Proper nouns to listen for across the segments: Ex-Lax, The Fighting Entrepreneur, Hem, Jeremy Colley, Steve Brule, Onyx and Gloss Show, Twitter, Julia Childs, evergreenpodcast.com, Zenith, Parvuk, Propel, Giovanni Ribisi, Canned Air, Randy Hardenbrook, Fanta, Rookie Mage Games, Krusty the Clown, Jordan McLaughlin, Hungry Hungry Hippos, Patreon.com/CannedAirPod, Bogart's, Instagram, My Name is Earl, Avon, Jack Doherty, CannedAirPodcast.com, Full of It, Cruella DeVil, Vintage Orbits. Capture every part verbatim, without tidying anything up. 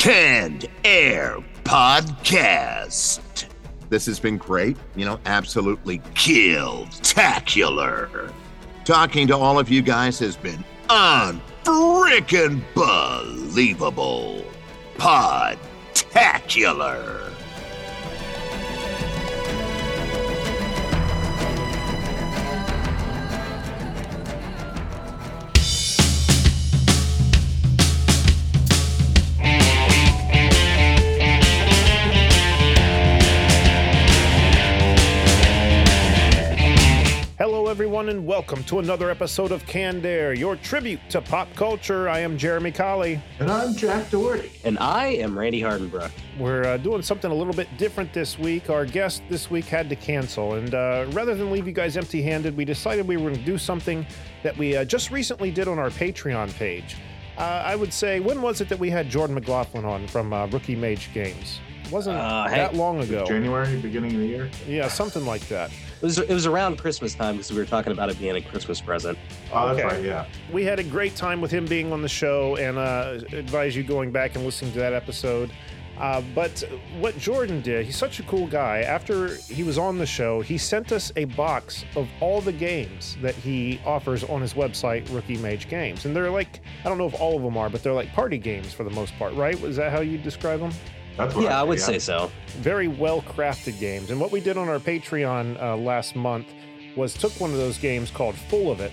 Canned Air Podcast. This has been great, you know, absolutely kill-tacular. Talking to all of you guys has been un-frickin-believable. Podtacular. Everyone, and welcome to another episode of Canned Air, your tribute to pop culture. I am Jeremy Colley. And I'm Jack Doherty. And I am Randy Hardenbrook. We're uh, doing something a little bit different this week. Our guest this week had to cancel, and uh, rather than leave you guys empty-handed, we decided we were going to do something that we uh, just recently did on our Patreon page. Uh, I would say, when was it that we had Jordan McLaughlin on from uh, Rookie Mage Games? It wasn't uh, that hey, long ago. January, beginning of the year? Yeah, something like that. It was, it was around Christmas time because we were talking about it being a Christmas present. Oh, that's okay. Right, yeah. We had a great time with him being on the show, and uh, advise you going back and listening to that episode. Uh, but what Jordan did, he's such a cool guy. After he was on the show, he sent us a box of all the games that he offers on his website, Rookie Mage Games. And they're like, I don't know if all of them are, but they're like party games for the most part, right? Was that how you describe them? That's what yeah, I, I would yeah. say so. Very well-crafted games. And what we did on our Patreon uh, last month was took one of those games called Full of It,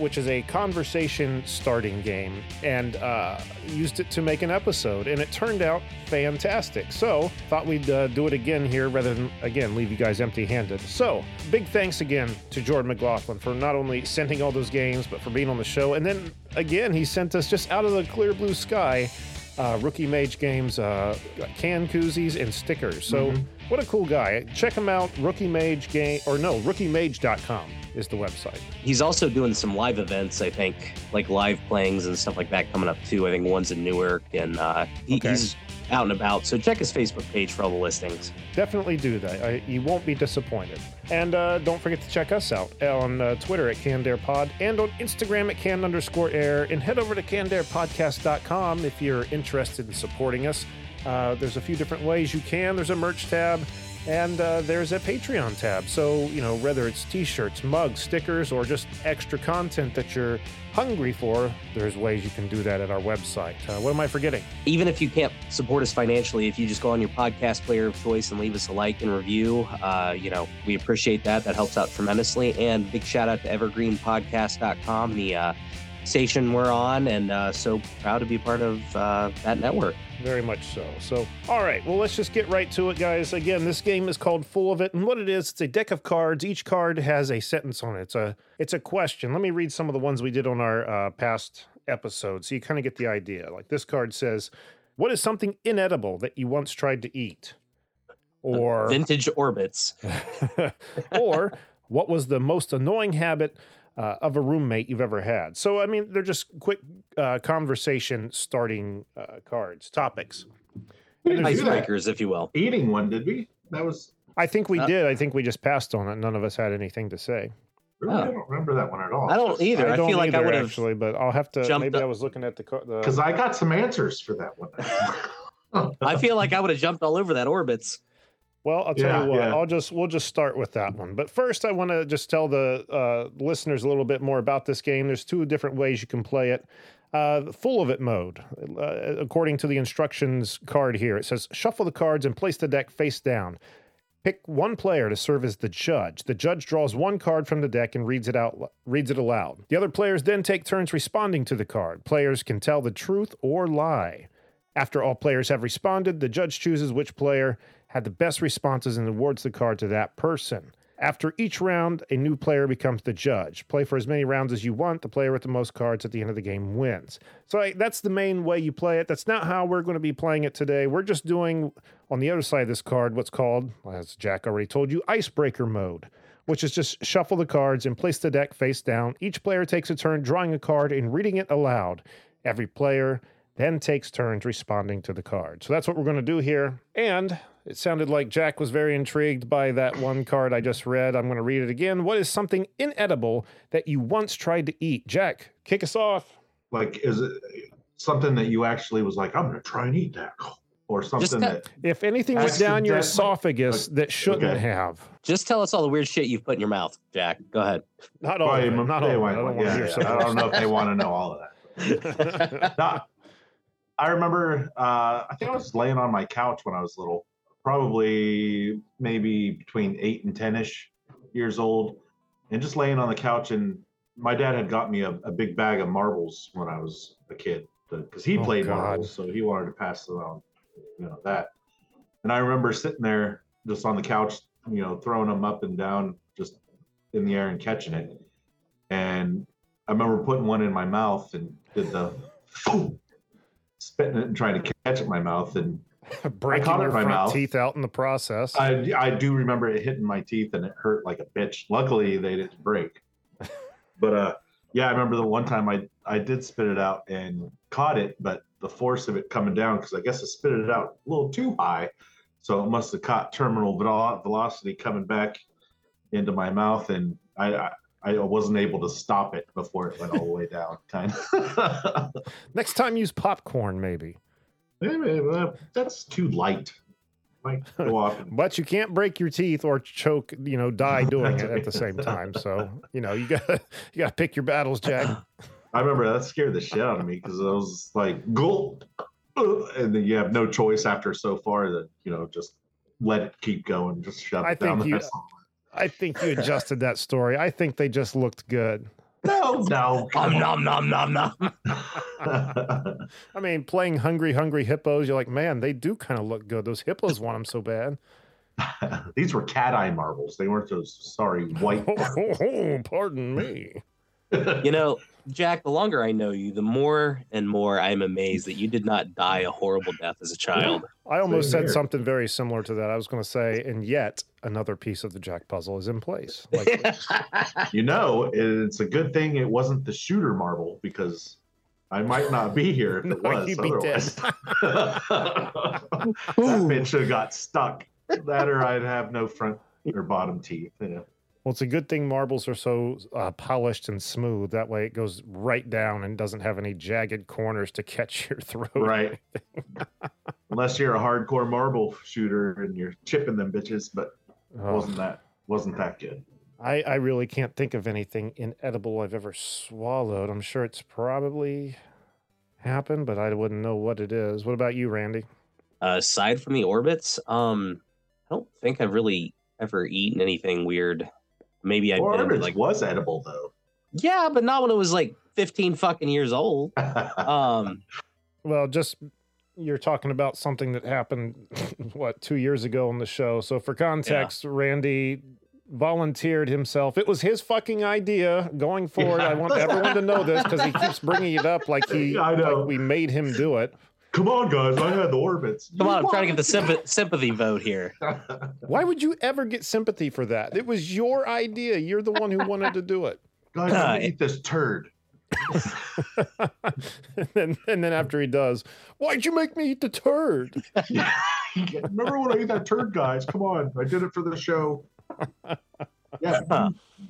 which is a conversation-starting game, and uh, used it to make an episode. And it turned out fantastic. So thought we'd uh, do it again here rather than, again, leave you guys empty-handed. So big thanks again to Jordan McLaughlin for not only sending all those games, but for being on the show. And then, again, he sent us just out of the clear blue sky Uh, Rookie Mage Games, uh, can koozies and stickers. So mm-hmm. What a cool guy. Check him out, Rookie Mage Game, or no, rookie mage dot com is the website. He's also doing some live events, I think, like live playings and stuff like that coming up too. I think one's in Newark, and uh, he, okay. he's out and about. So check his Facebook page for all the listings. Definitely do that. I, you won't be disappointed. And uh, don't forget to check us out on uh, Twitter at CannedAirPod and on Instagram at Canned underscore Air. And head over to Canned Air Podcast dot com if you're interested in supporting us. Uh, there's a few different ways you can. There's a merch tab, and uh, there's a Patreon tab. So, you know, whether it's T-shirts, mugs, stickers, or just extra content that you're hungry for, there's ways you can do that at our website. Uh, what am I forgetting? Even if you can't support us financially, if you just go on your podcast player of choice and leave us a like and review, uh, you know, we appreciate that. That helps out tremendously. And big shout out to evergreen podcast dot com, the uh, station we're on, and uh, so proud to be part of uh, that network. Very much so. So, all right, well, let's just get right to it, guys. Again, this game is called Full of It, and what it is, it's a deck of cards. Each card has a sentence on it. It's a, it's a question. Let me read some of the ones we did on our uh, past episodes, so you kind of get the idea. Like, this card says, what is something inedible that you once tried to eat? Or... Vintage Orbits. Or, what was the most annoying habit Uh, of a roommate you've ever had? So, I mean, they're just quick uh, conversation-starting uh, cards, topics. Icebreakers, if you will. Eating one, did we? That was. I think we uh, did. I think we just passed on it. None of us had anything to say. Really, oh. I don't remember that one at all. I don't either. I, don't I feel either, like I would have actually, but I'll have to. Maybe up. I was looking at the because the... I got some answers for that one. I feel like I would have jumped all over that Orbits. Well, I'll tell yeah, you what, yeah. I'll just we'll just start with that one. But first, I want to just tell the uh, listeners a little bit more about this game. There's two different ways you can play it. Uh, Full of It mode, uh, according to the instructions card here, it says shuffle the cards and place the deck face down. Pick one player to serve as the judge. The judge draws one card from the deck and reads it out, reads it aloud. The other players then take turns responding to the card. Players can tell the truth or lie. After all players have responded, the judge chooses which player had the best responses and awards the card to that person. After each round, a new player becomes the judge. Play for as many rounds as you want. The player with the most cards at the end of the game wins. So I, that's the main way you play it. That's not how we're going to be playing it today. We're just doing, on the other side of this card, what's called, as Jack already told you, icebreaker mode, which is just shuffle the cards and place the deck face down. Each player takes a turn drawing a card and reading it aloud. Every player then takes turns responding to the card. So that's what we're going to do here. And it sounded like Jack was very intrigued by that one card I just read. I'm going to read it again. What is something inedible that you once tried to eat? Jack, kick us off. Like, is it something that you actually was like, I'm going to try and eat that? Or something that, that... If anything was down your esophagus like, that shouldn't okay. have. Just tell us all the weird shit you've put in your mouth, Jack. Go ahead. Not all of it. Not all of it. Yeah, yeah. I don't know if they want to know all of that. Not... I remember, uh, I think I was laying on my couch when I was little, probably maybe between eight and ten-ish years old, and just laying on the couch. And my dad had got me a, a big bag of marbles when I was a kid because he oh, played God. marbles, so he wanted to pass them on, you know, that. And I remember sitting there just on the couch, you know, throwing them up and down just in the air and catching it. And I remember putting one in my mouth and did the... spitting it and trying to catch it in my mouth and breaking my front mouth. teeth out in the process. I, I do remember it hitting my teeth and it hurt like a bitch. Luckily they didn't break. But uh, yeah, I remember the one time I, I did spit it out and caught it, but the force of it coming down, because I guess I spit it out a little too high. So it must have caught terminal velocity coming back into my mouth. And I, I I wasn't able to stop it before it went all the way down. Kind of. Next time, use popcorn, maybe. Maybe that's too light. Might go off and... But you can't break your teeth or choke, you know, die doing it at the same time. So you know, you gotta you gotta pick your battles, Jack. I remember that scared the shit out of me because I was like, "Gulp," and then you have no choice after so far that you know just let it keep going, just shove it down the you... rest of it. I think you adjusted that story. I think they just looked good. No, no. Nom, nom, nom, nom, nom. I mean, playing Hungry Hungry Hippos, you're like, man, they do kind of look good. Those hippos want them so bad. These were cat-eye marbles. They weren't those, sorry, white marbles. Oh, pardon me. You know, Jack, the longer I know you, the more and more I'm amazed that you did not die a horrible death as a child. I almost Same said here. something very similar to that. I was going to say, and yet another piece of the Jack puzzle is in place. Like, you know, it's a good thing it wasn't the shooter marble because I might not be here if no, it was. You'd be dead. That bitch should have got stuck. That or I'd have no front or bottom teeth, you know. Well, it's a good thing marbles are so uh, polished and smooth. That way it goes right down and doesn't have any jagged corners to catch your throat. Right. Unless you're a hardcore marble shooter and you're chipping them bitches, but oh. wasn't that wasn't that good. I, I really can't think of anything inedible I've ever swallowed. I'm sure it's probably happened, but I wouldn't know what it is. What about you, Randy? Uh, aside from the orbits, um, I don't think I've really ever eaten anything weird. Maybe I like was edible though. Yeah, but not when it was like fifteen fucking years old. Um, well, just you're talking about something that happened what two years ago on the show. So for context, yeah. Randy volunteered himself. It was his fucking idea. Going forward, yeah. I want everyone to know this because he keeps bringing it up like he I know. like we made him do it. Come on, guys. I had the orbits. Come on. I'm trying to get the symp- sympathy vote here. Why would you ever get sympathy for that? It was your idea. You're the one who wanted to do it. Guys, I'm going to eat this turd. and, then, and then after he does, why'd you make me eat the turd? Remember when I ate that turd, guys? Come on. I did it for the show. Yeah, huh.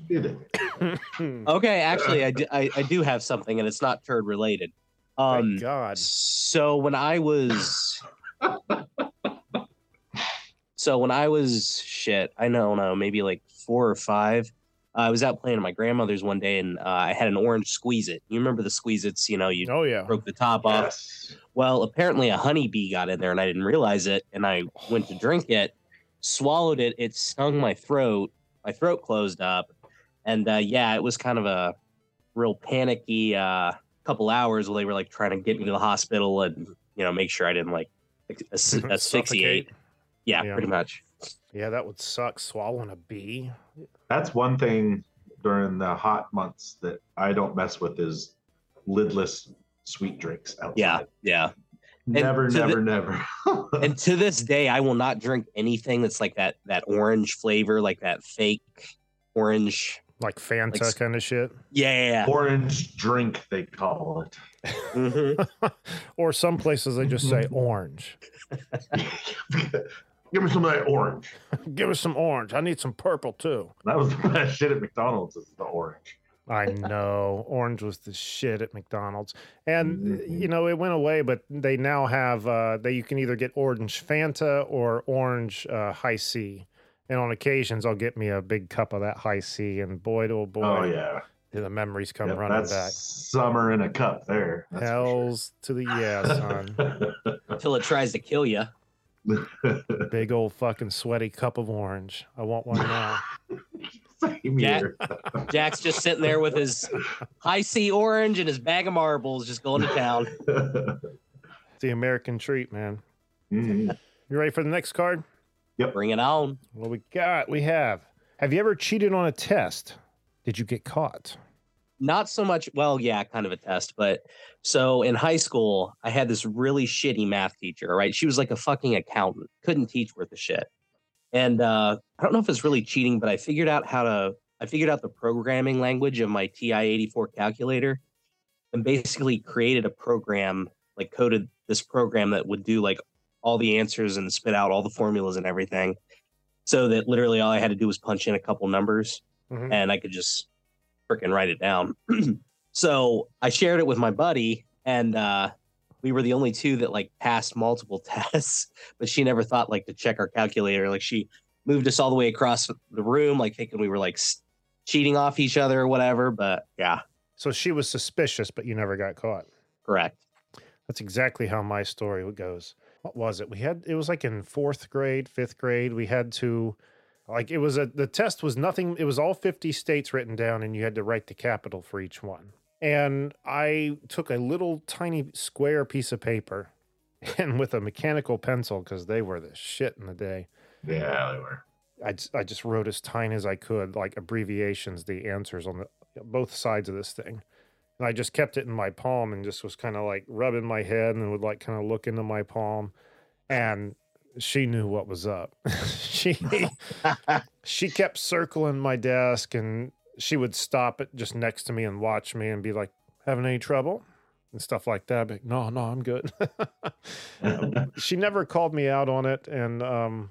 did it. Okay. Actually, I do, I, I do have something, and it's not turd related. Um, My God. So when I was, so when I was shit, I don't know, maybe like four or five, uh, I was out playing at my grandmother's one day and uh, I had an orange squeeze it. You remember the squeeze its, you know, you oh, yeah. broke the top yes. off. Well, apparently a honeybee got in there and I didn't realize it. And I went to drink it, swallowed it. It stung my throat. My throat closed up. And uh, yeah, it was kind of a real panicky, uh, couple hours while they were like trying to get me to the hospital and you know make sure I didn't like asphyxiate. Yeah, yeah, pretty much. Yeah, that would suck, swallowing a bee. That's one thing during the hot months that I don't mess with is lidless sweet drinks outside. Yeah, yeah. Never, never, the, never. And to this day, I will not drink anything that's like that that orange flavor, like that fake orange. Like Fanta like, kind of shit? Yeah, yeah. Orange drink, they call it. Mm-hmm. Or some places they just say orange. Give me some of that orange. Give us some orange. I need some purple, too. That was the best shit at McDonald's, is the orange. I know. Orange was the shit at McDonald's. And, mm-hmm. you know, it went away, but they now have, uh, that you can either get orange Fanta or orange uh, high C. And on occasions, I'll get me a big cup of that high C, and boy, oh boy. Oh, yeah. The memories come yep, running that's back. Summer in a cup there. That's Hells sure. to the yeah, son. Until it tries to kill you. Big old fucking sweaty cup of orange. I want one now. Same Jack, here. Jack's just sitting there with his high C orange and his bag of marbles just going to town. It's the American treat, man. Mm-hmm. You ready for the next card? Yep. Bring it on. What we got? We have. Have you ever cheated on a test? Did you get caught? Not so much. Well, yeah, kind of a test. But so in high school, I had this really shitty math teacher, right? She was like a fucking accountant. Couldn't teach worth a shit. And uh, I don't know if it's really cheating, but I figured out how to, I figured out the programming language of my T I eighty-four calculator and basically created a program, like coded this program that would do like all the answers and spit out all the formulas and everything, so that literally all I had to do was punch in a couple numbers mm-hmm. and I could just freaking write it down. So I shared it with my buddy, and uh, we were the only two that like passed multiple tests, but she never thought like to check our calculator. Like she moved us all the way across the room, like thinking we were like cheating off each other or whatever, but yeah. So she was suspicious, but you never got caught. Correct. That's exactly how my story goes. What was it? We had, it was like in fourth grade, fifth grade, we had to, like, it was a, the test was nothing. It was all fifty states written down, and you had to write the capital for each one. And I took a little tiny square piece of paper and with a mechanical pencil, because they were the shit in the day. Yeah, they were. I, I just wrote as tiny as I could, like abbreviations, the answers on the both sides of this thing. And I just kept it in my palm and just was kind of like rubbing my head and would like kind of look into my palm. And she knew what was up. she she kept circling my desk, and she would stop it just next to me and watch me and be like, having any trouble? And stuff like that. I'd be like, no, no, I'm good. um, she never called me out on it. And um,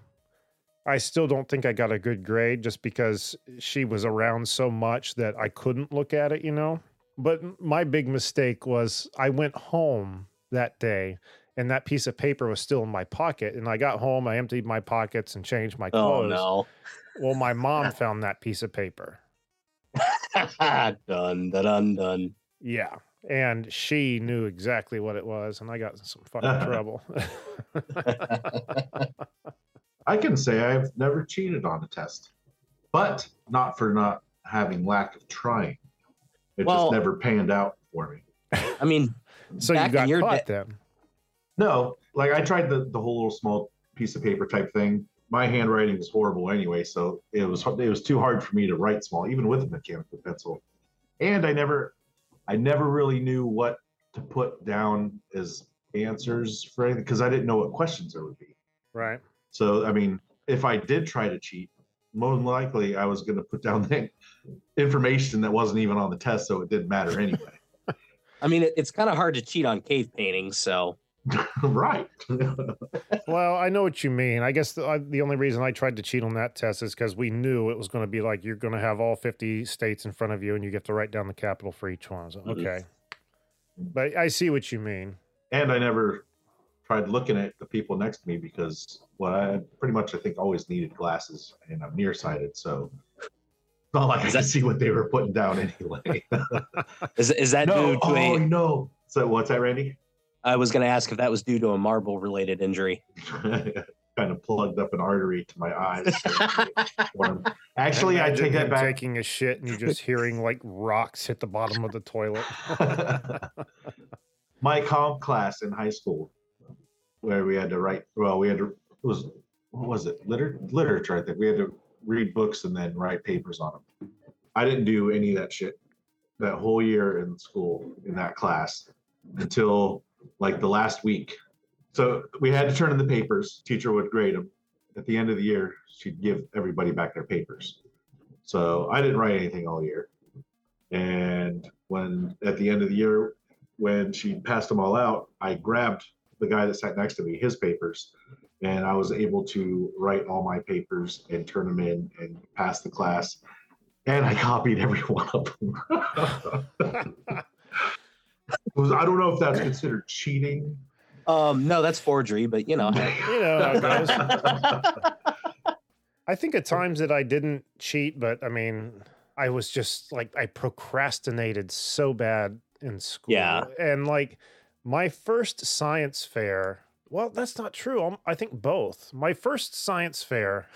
I still don't think I got a good grade just because she was around so much that I couldn't look at it, you know? But my big mistake was I went home that day, and that piece of paper was still in my pocket. And I got home, I emptied my pockets and changed my clothes. Oh, no. Well, my mom found that piece of paper. Dun, dun, dun, dun. Yeah. And she knew exactly what it was, and I got in some fucking trouble. I can say I've never cheated on a test, but not for not having lack of trying. It well, just never panned out for me. I mean, so you got caught de- then? No, like I tried the, the whole little small piece of paper type thing. My handwriting was horrible anyway, so it was it was too hard for me to write small, even with a mechanical pencil. And I never, I never really knew what to put down as answers for anything because I didn't know what questions there would be. Right. So I mean, if I did try to cheat, more than likely I was going to put down the information that wasn't even on the test, so it didn't matter anyway. I mean, it's kind of hard to cheat on cave paintings, so. Right. Well, I know what you mean. I guess the, I, the only reason I tried to cheat on that test is because we knew it was going to be like, you're going to have all fifty states in front of you, and you get to write down the capital for each one. So, okay. Mm-hmm. But I see what you mean. And I never tried looking at the people next to me because, well, I pretty much, I think, always needed glasses, and I'm nearsighted, so it's not like is I could see what they were putting down anyway. is is that no, due to oh, a... Oh, no. So what's that, Randy? I was going to ask if that was due to a marble-related injury. Kind of plugged up an artery to my eyes. Actually, I, I take that back. Taking a shit and you're just hearing, like, rocks hit the bottom of the toilet. My comp class in high school, where we had to write, well, we had to, it was what was it? Liter- literature, I think. We had to read books and then write papers on them. I didn't do any of that shit that whole year in school in that class until like the last week. So we had to turn in the papers. Teacher would grade them. At the end of the year, she'd give everybody back their papers. So I didn't write anything all year. And when at the end of the year, when she passed them all out, I grabbed the guy that sat next to me, his papers, and I was able to write all my papers and turn them in and pass the class. And I copied every one of them. It was, I don't know if that's considered cheating. Um, no, that's forgery, but you know. You know how it goes. I think at times that I didn't cheat, but I mean, I was just like, I procrastinated so bad in school. Yeah. And like my first science fair, well, that's not true. I'm, I think both. My first science fair,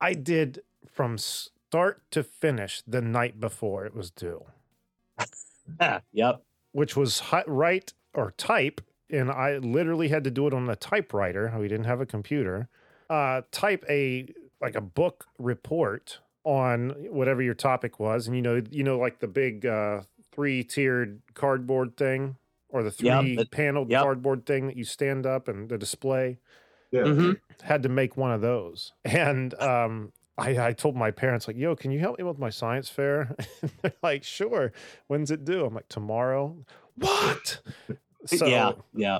I did from start to finish the night before it was due. Yep. Which was hi- write or type. And I literally had to do it on a typewriter. We didn't have a computer. Uh, type a like a book report on whatever your topic was, and you know, you know, like the big uh, three-tiered cardboard thing, or the three-paneled yep, yep. cardboard thing that you stand up and the display. Yeah, mm-hmm. Had to make one of those, and um, I, I told my parents like, "Yo, can you help me with my science fair?" And they're like, "Sure. When's it due?" I'm like, "Tomorrow." What? So yeah, yeah.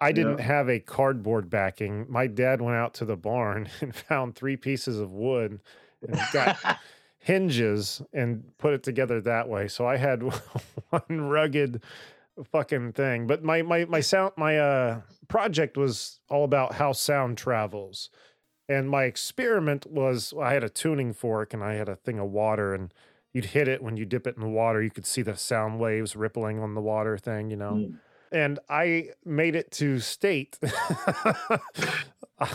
I didn't yeah. have a cardboard backing. My dad went out to the barn and found three pieces of wood and got hinges and put it together that way. So I had one rugged fucking thing. But my my my sound my uh project was all about how sound travels. And my experiment was I had a tuning fork and I had a thing of water, and you'd hit it when you dip it in the water. You could see the sound waves rippling on the water thing, you know. Mm. And I made it to state.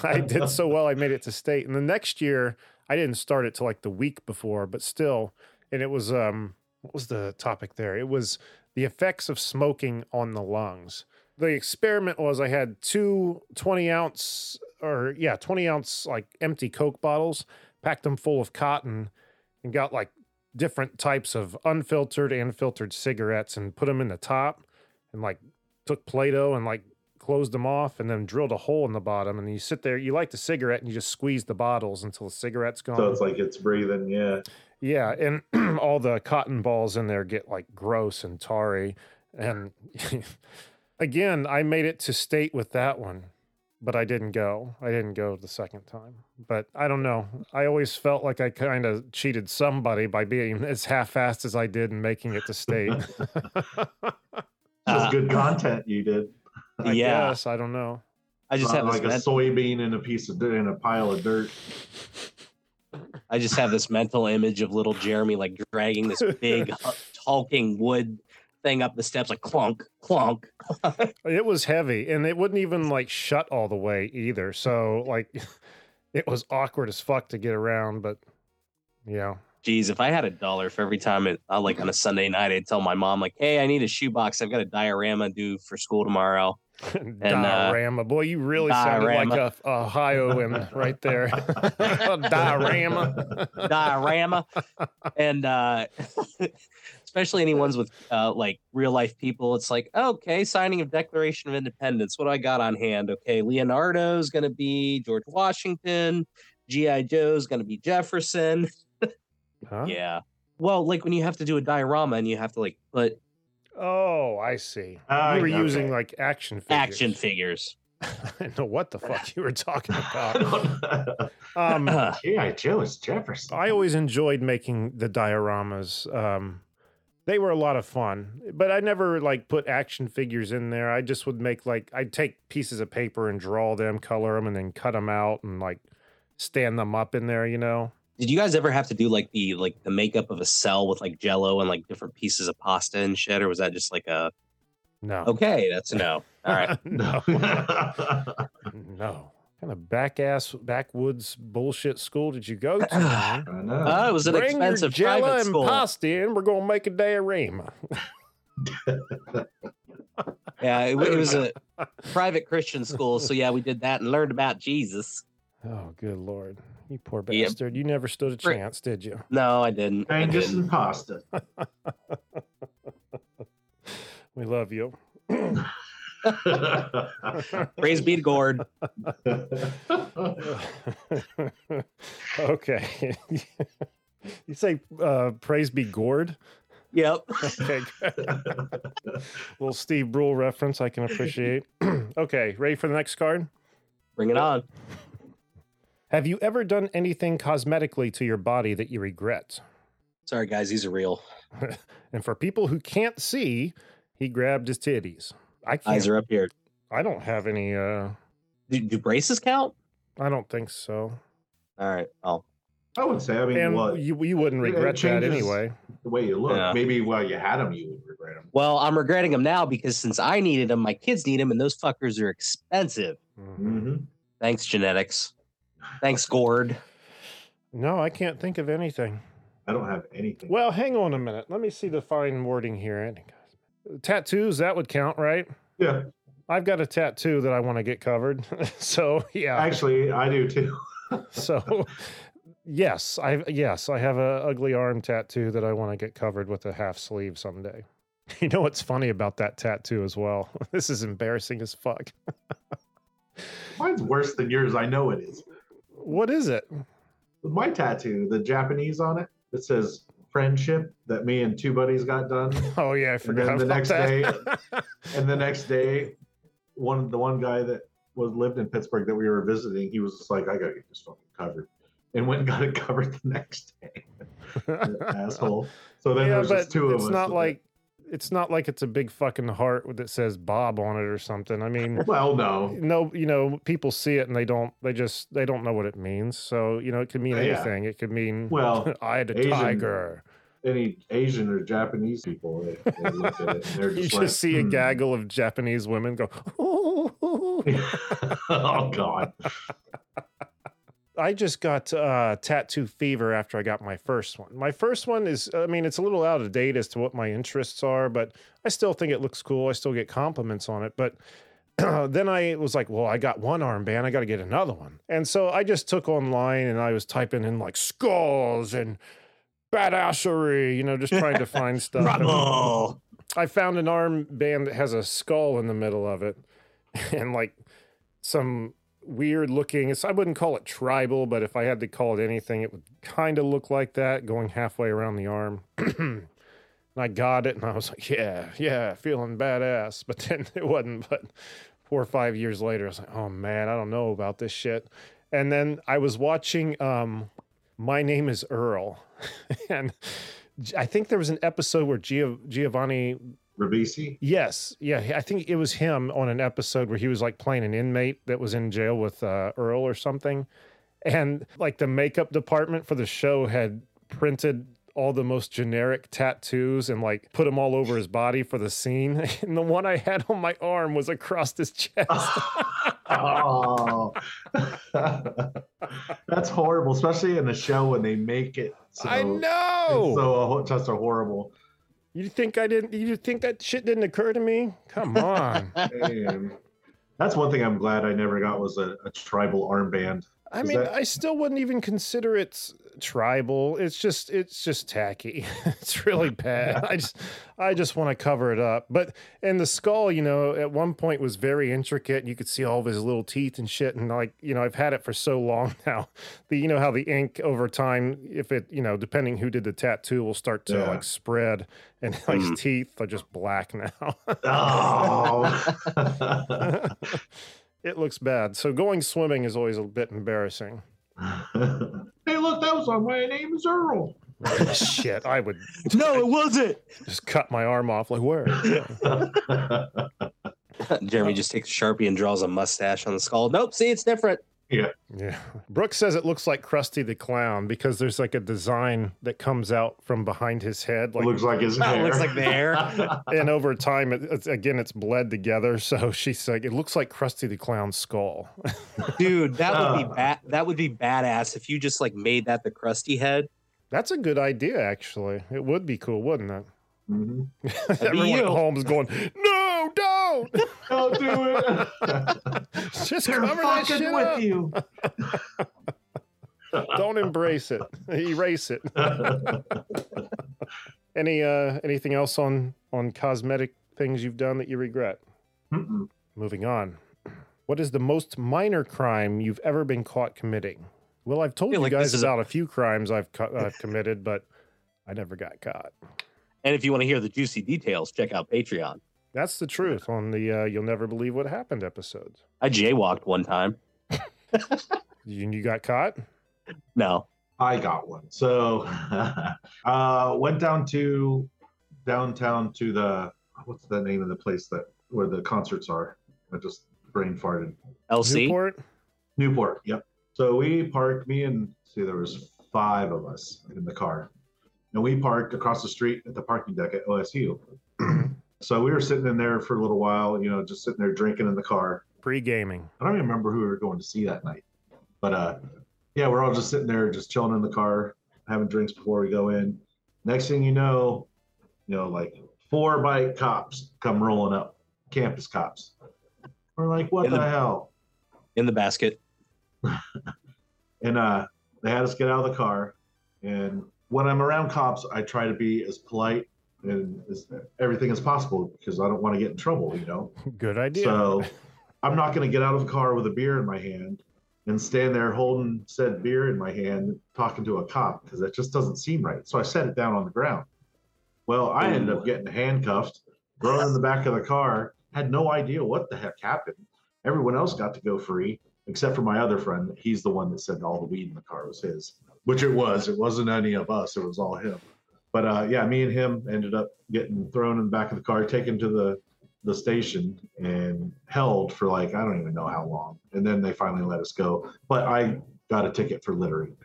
I did so well, I made it to state. And the next year, I didn't start it till like the week before, but still. And it was, um, what was the topic there? It was the effects of smoking on the lungs. The experiment was I had two twenty-ounce, or yeah, twenty-ounce like empty Coke bottles, packed them full of cotton, and got like different types of unfiltered and filtered cigarettes and put them in the top and like took Play-Doh and like closed them off and then drilled a hole in the bottom. And you sit there, you light the cigarette and you just squeeze the bottles until the cigarette's gone. So it's like it's breathing. Yeah. Yeah. And all the cotton balls in there get like gross and tarry. And again, I made it to state with that one, but I didn't go. I didn't go the second time. But I don't know. I always felt like I kind of cheated somebody by being as half-assed as I did and making it to state. That's good content you did. I yeah. guess. I don't know. I just Not have like this a mental... soybean in a piece of dirt in a pile of dirt. I just have this mental image of little Jeremy like dragging this big hulking wood thing up the steps, like clunk, clunk. It was heavy, and it wouldn't even like shut all the way either. So like, it was awkward as fuck to get around. But yeah, geez, if I had a dollar for every time it, I like on a Sunday night, I'd tell my mom like, "Hey, I need a shoebox. I've got a diorama due for school tomorrow." And, diorama, uh, boy, you really diorama. sounded like a Ohioan right there. diorama, diorama, and uh, especially any ones with uh, like real life people. It's like, okay, signing of Declaration of Independence. What do I got on hand? Okay, Leonardo's gonna be George Washington. G I. Joe's gonna be Jefferson. Huh? Yeah. Well, like when you have to do a diorama and you have to like put. Oh, I see. Uh, you were okay. using like action figures. Action figures. I don't know what the fuck you were talking about. um, G I. Joe is Jefferson. I always enjoyed making the dioramas. Um, they were a lot of fun, but I never like put action figures in there. I just would make like, I'd take pieces of paper and draw them, color them, and then cut them out and like stand them up in there, you know? Did you guys ever have to do like the like the makeup of a cell with like Jell-O and like different pieces of pasta and shit, or was that just like a no? Okay, that's a no. All right, no, no. What kind of back ass backwoods bullshit school did you go to? I know. Uh, it was an Bring expensive your Jell-O private school. And pasta in. We're gonna make a diorama. Yeah, it, it was a private Christian school, so yeah, we did that and learned about Jesus. Oh, good Lord. You poor bastard. Yep. You never stood a chance, did you? No, I didn't. I didn't. And pasta. We love you. Praise be to Gord. Okay. You say uh, praise be Gord? Yep. Okay, little Steve Brule reference I can appreciate. Okay, ready for the next card? Bring it on. Have you ever done anything cosmetically to your body that you regret? Sorry, guys, these are real. And for people who can't see, he grabbed his titties. I can't. Eyes are up here. I don't have any. Uh... Do, do braces count? I don't think so. All right. I'll... I would say, I mean, and what? You, you wouldn't regret that anyway. The way you look. Yeah. Maybe while you had them, you would regret them. Well, I'm regretting them now because since I needed them, my kids need them, and those fuckers are expensive. Mm-hmm. Thanks, genetics. Thanks, Gord. No, I can't think of anything. I don't have anything. Well, hang on a minute. Let me see the fine wording here. Tattoos, that would count, right? Yeah. I've got a tattoo that I want to get covered. So, yeah. Actually, I do too. So, yes, I yes, I have a ugly arm tattoo that I want to get covered with a half sleeve someday. You know what's funny about that tattoo as well? This is embarrassing as fuck. Mine's worse than yours. I know it is. What is it? My tattoo, the Japanese on it. It says friendship that me and two buddies got done. Oh yeah, I forgot. And then the next day, and the next day, one the one guy that was lived in Pittsburgh that we were visiting, he was just like, I gotta get this fucking covered, and went and got it covered the next day. Asshole. So then yeah, there's just two of us. It's not like it's not like it's a big fucking heart that says Bob on it or something. I mean, well, no, no, you know, people see it and they don't, they just, they don't know what it means. So, you know, it could mean anything. Yeah. It could mean, well, I had a Asian, tiger. Any Asian or Japanese people, they, they look at it and they're just you just like, see hmm. a gaggle of Japanese women go, oh, oh, oh. Oh God. I just got uh, tattoo fever after I got my first one. My first one is, I mean, it's a little out of date as to what my interests are, but I still think it looks cool. I still get compliments on it. But uh, then I was like, well, I got one armband. I got to get another one. And so I just took online and I was typing in like skulls and badassery, you know, just trying to find stuff. Bravo. I found an armband that has a skull in the middle of it and like some weird looking, it's, I wouldn't call it tribal, but if I had to call it anything, it would kind of look like that, going halfway around the arm. And I got it, and I was like, yeah, yeah, feeling badass. But then it wasn't, but four or five years later, I was like, oh, man, I don't know about this shit. And then I was watching um, My Name is Earl. And I think there was an episode where Gio- Giovanni... Ribisi? Yes. Yeah. I think it was him on an episode where he was like playing an inmate that was in jail with uh, Earl or something. And like the makeup department for the show had printed all the most generic tattoos and like put them all over his body for the scene. And the one I had on my arm was across his chest. Oh, that's horrible. Especially in the show when they make it. So, I know. So just a horrible. You think I didn't? You think that shit didn't occur to me? Come on. Damn. That's one thing I'm glad I never got was a, a tribal armband. I Is mean, that... I still wouldn't even consider it tribal. It's just, it's just tacky. It's really bad. Yeah. I just, I just want to cover it up. But and the skull, you know, at one point was very intricate, and you could see all of his little teeth and shit. And like, you know, I've had it for so long now. The, you know, how the ink over time, if it, you know, depending who did the tattoo, will start to yeah. like spread. And like his teeth are just black now. Oh. It looks bad. So going swimming is always a bit embarrassing. Hey, look, that was on My Name is Earl. Shit, I would. No, I'd it wasn't. Just cut my arm off. Like, where? Jeremy just takes a Sharpie and draws a mustache on the skull. Nope, see, it's different. Yeah. Yeah. Brooke says it looks like Krusty the Clown because there's like a design that comes out from behind his head. Like, looks like his hair. It looks like the hair. And over time, it, it's, again, it's bled together. So she's like, it looks like Krusty the Clown's skull. Dude, that would be ba- that would be badass if you just like made that the Krusty head. That's a good idea, actually. It would be cool, wouldn't it? Mm-hmm. Everyone at home's going, no, don't. Don't do it. Just cover that shit with up. You. Don't embrace it. Erase it. Any uh, anything else on on cosmetic things you've done that you regret? Mm-mm. Moving on. What is the most minor crime you've ever been caught committing? Well, I've told you like guys about a-, a few crimes I've co- I've committed, but I never got caught. And if you want to hear the juicy details, check out Patreon. That's the truth on the uh, You'll Never Believe What Happened episodes. I jaywalked one time. you, you got caught? No. I got one. So uh, went down to downtown to the, what's the name of the place that where the concerts are? I just brain farted. L C? Newport? Newport, yep. So we parked, me and, see, there was five of us in the car. And we parked across the street at the parking deck at O S U. So we were sitting in there for a little while, you know, just sitting there drinking in the car. Pre-gaming. I don't even remember who we were going to see that night. But, uh, yeah, we're all just sitting there, just chilling in the car, having drinks before we go in. Next thing you know, you know, like four bike cops come rolling up, campus cops. We're like, what the, the hell? In the basket. And uh, they had us get out of the car. And when I'm around cops, I try to be as polite and as, everything as possible because I don't want to get in trouble, you know? Good idea. So I'm not going to get out of the car with a beer in my hand and stand there holding said beer in my hand, talking to a cop, because that just doesn't seem right. So I set it down on the ground. Well, I Ooh. ended up getting handcuffed, thrown in the back of the car, had no idea what the heck happened. Everyone else got to go free, except for my other friend. He's the one that said all the weed in the car was his, which it was. It wasn't any of us. It was all him. But uh, yeah, me and him ended up getting thrown in the back of the car, taken to the the station and held for like, I don't even know how long. And then they finally let us go. But I got a ticket for littering.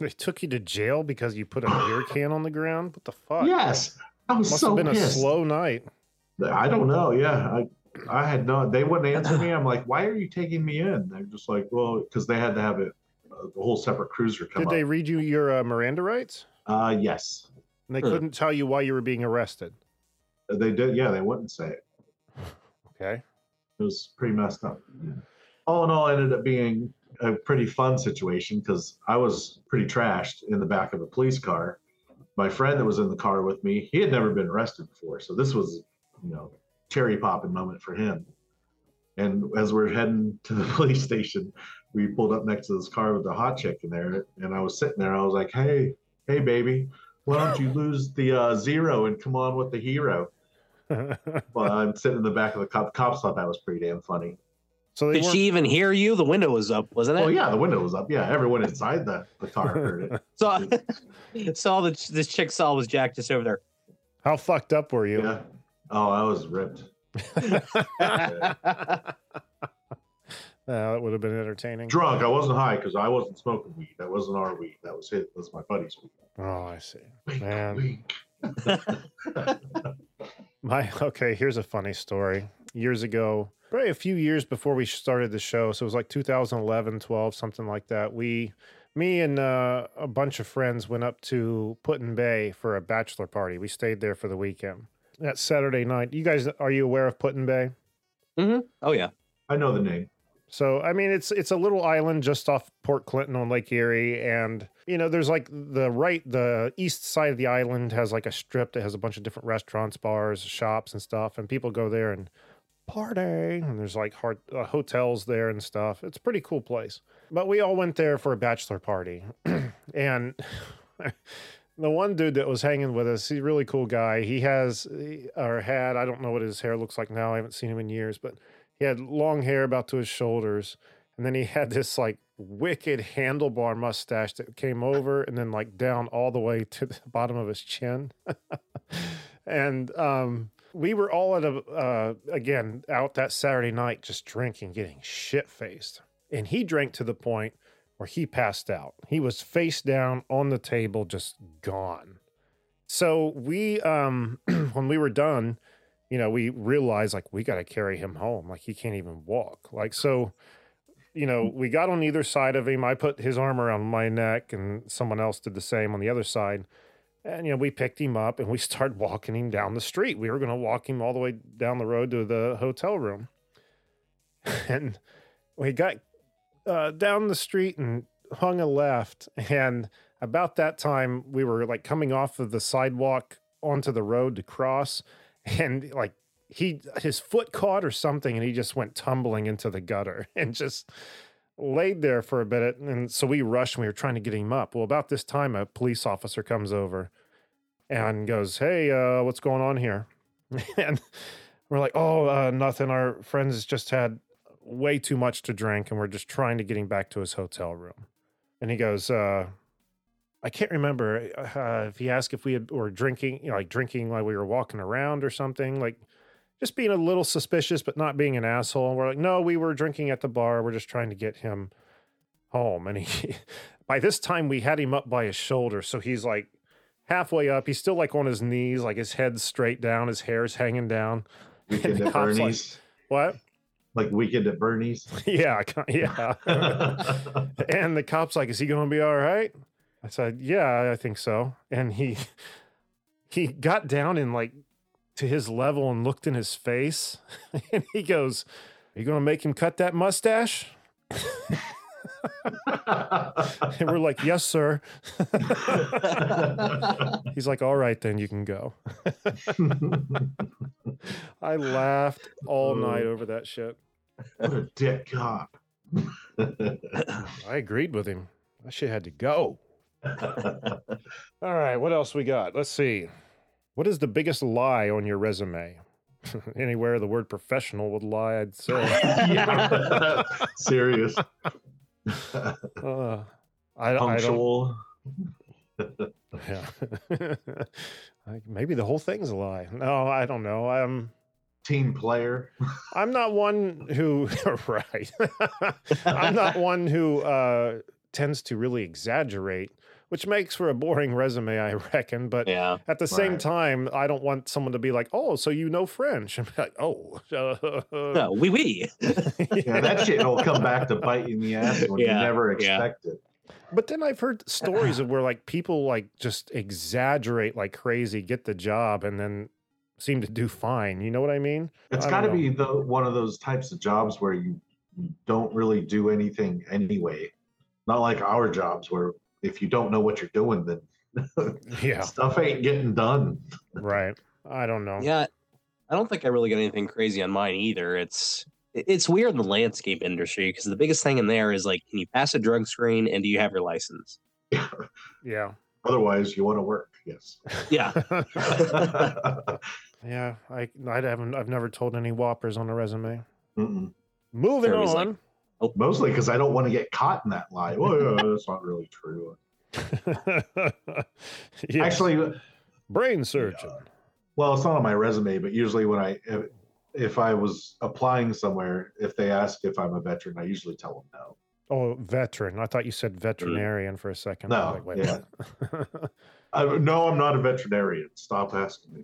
They took you to jail because you put a beer can on the ground? What the fuck? Yes. I was Must so have been pissed. A slow night. I don't know. Yeah. I I had no, they wouldn't answer me. I'm like, why are you taking me in? They're just like, well, because they had to have a, a whole separate cruiser come Did up. Did they read you your uh, Miranda rights? Uh, yes. And they sure. couldn't tell you why you were being arrested? They did. Yeah. They wouldn't say it. Okay. It was pretty messed up. All in all, it ended up being a pretty fun situation because I was pretty trashed in the back of a police car. My friend that was in the car with me, he had never been arrested before. So this was, you know, cherry popping moment for him. And as we're heading to the police station, we pulled up next to this car with a hot chick in there. And I was sitting there. I was like, hey, hey, baby, why don't you lose the uh, zero and come on with the hero? Well, I'm sitting in the back of the cop. Cops thought that was pretty damn funny. So did she even hear you? The window was up, wasn't it? Oh yeah, the window was up. Yeah, everyone inside the, the car heard it. So, so all that this chick saw was Jack just over there. How fucked up were you? Yeah. Oh, I was ripped. Yeah. Uh, that would have been entertaining. Drunk. I wasn't high because I wasn't smoking weed. That wasn't our weed. That was his. That was my buddy's weed. Oh, I see. Wink, Man. Wink. My okay, here's a funny story. Years ago, probably a few years before we started the show, so it was like two thousand eleven, twelve, something like that. We, me and uh, a bunch of friends went up to Put in Bay for a bachelor party. We stayed there for the weekend. That Saturday night, you guys, are you aware of Put in Bay? Mm-hmm. Oh yeah, I know the name. So, I mean, it's it's a little island just off Port Clinton on Lake Erie. And, you know, there's like the right, the east side of the island has like a strip that has a bunch of different restaurants, bars, shops and stuff. And people go there and party. And there's like hard, uh, hotels there and stuff. It's a pretty cool place. But we all went there for a bachelor party. And the one dude that was hanging with us, he's a really cool guy. He has or had, I don't know what his hair looks like now. I haven't seen him in years, but he had long hair about to his shoulders, and then he had this, like, wicked handlebar mustache that came over and then, like, down all the way to the bottom of his chin. And um, we were all, at a uh, again, out that Saturday night just drinking, getting shit-faced. And he drank to the point where he passed out. He was face down on the table, just gone. So we, um, when we were done, you know, we realized, like, we got to carry him home. Like, he can't even walk. Like, so, you know, we got on either side of him. I put his arm around my neck, and someone else did the same on the other side. And, you know, we picked him up, and we started walking him down the street. We were going to walk him all the way down the road to the hotel room. and we got uh, down the street and hung a left. And about that time, we were like coming off of the sidewalk onto the road to cross, and like he his foot caught or something, and he just went tumbling into the gutter and just laid there for a bit. And so we rushed, and we were trying to get him up. Well, about this time, a police officer comes over and goes, "Hey, uh, what's going on here?" And we're like, "Oh, uh, nothing. Our friend's just had way too much to drink, and we're just trying to get him back to his hotel room." And he goes, uh, I can't remember uh, if he asked if we had, were drinking, you know, like drinking while we were walking around or something, like just being a little suspicious, but not being an asshole. And we're like, "No, we were drinking at the bar. We're just trying to get him home." And he, by this time we had him up by his shoulder. So he's like halfway up. He's still like on his knees, like his head's straight down, his hair's hanging down. Weekend at Bernie's. Like, what? Like Weekend at Bernie's. Yeah. Yeah. And the cop's like, "Is he going to be all right?" I said, "Yeah, I think so." And he he got down and like to his level and looked in his face, and he goes, "Are you gonna make him cut that mustache?" And we're like, "Yes, sir." He's like, "All right, then you can go." I laughed all night over that shit. What a dick cop. I agreed with him. That shit had to go. All right, what else we got? Let's see. What is the biggest lie on your resume? Anywhere the word professional would lie, I'd say. Yeah. Serious. Uh, I, Punctual. I don't, yeah. Like maybe the whole thing's a lie. No, I don't know. I'm team player. I'm not one who right. I'm not one who uh, tends to really exaggerate, which makes for a boring resume, I reckon. But yeah, at the same right. time, I don't want someone to be like, "Oh, so you know French." I'm like, "Oh. Uh, no, oui, oui." Yeah, that shit will come back to bite you in the ass when yeah, you never expect yeah. it. But then I've heard stories of where like people like just exaggerate like crazy, get the job, and then seem to do fine. You know what I mean? It's got to be the, one of those types of jobs where you don't really do anything anyway. Not like our jobs where if you don't know what you're doing, then yeah. stuff ain't getting done. Right. I don't know. Yeah. I don't think I really got anything crazy on mine either. It's it's weird in the landscape industry because the biggest thing in there is like, can you pass a drug screen and do you have your license? Yeah. Yeah. Otherwise, you want to work. Yes. Yeah. Yeah. I I haven't. I've never told any whoppers on a resume. Mm-mm. Moving Jeremy's on. Like, oh. Mostly because I don't want to get caught in that lie. Well, yeah, that's not really true. Yes. Actually, brain surgeon. Yeah. Well, it's not on my resume, but usually when I, if, if I was applying somewhere, if they ask if I'm a veteran, I usually tell them no. Oh, veteran. I thought you said veterinarian for a second. No, I was like, wait, yeah. What? I, no, I'm not a veterinarian. Stop asking me.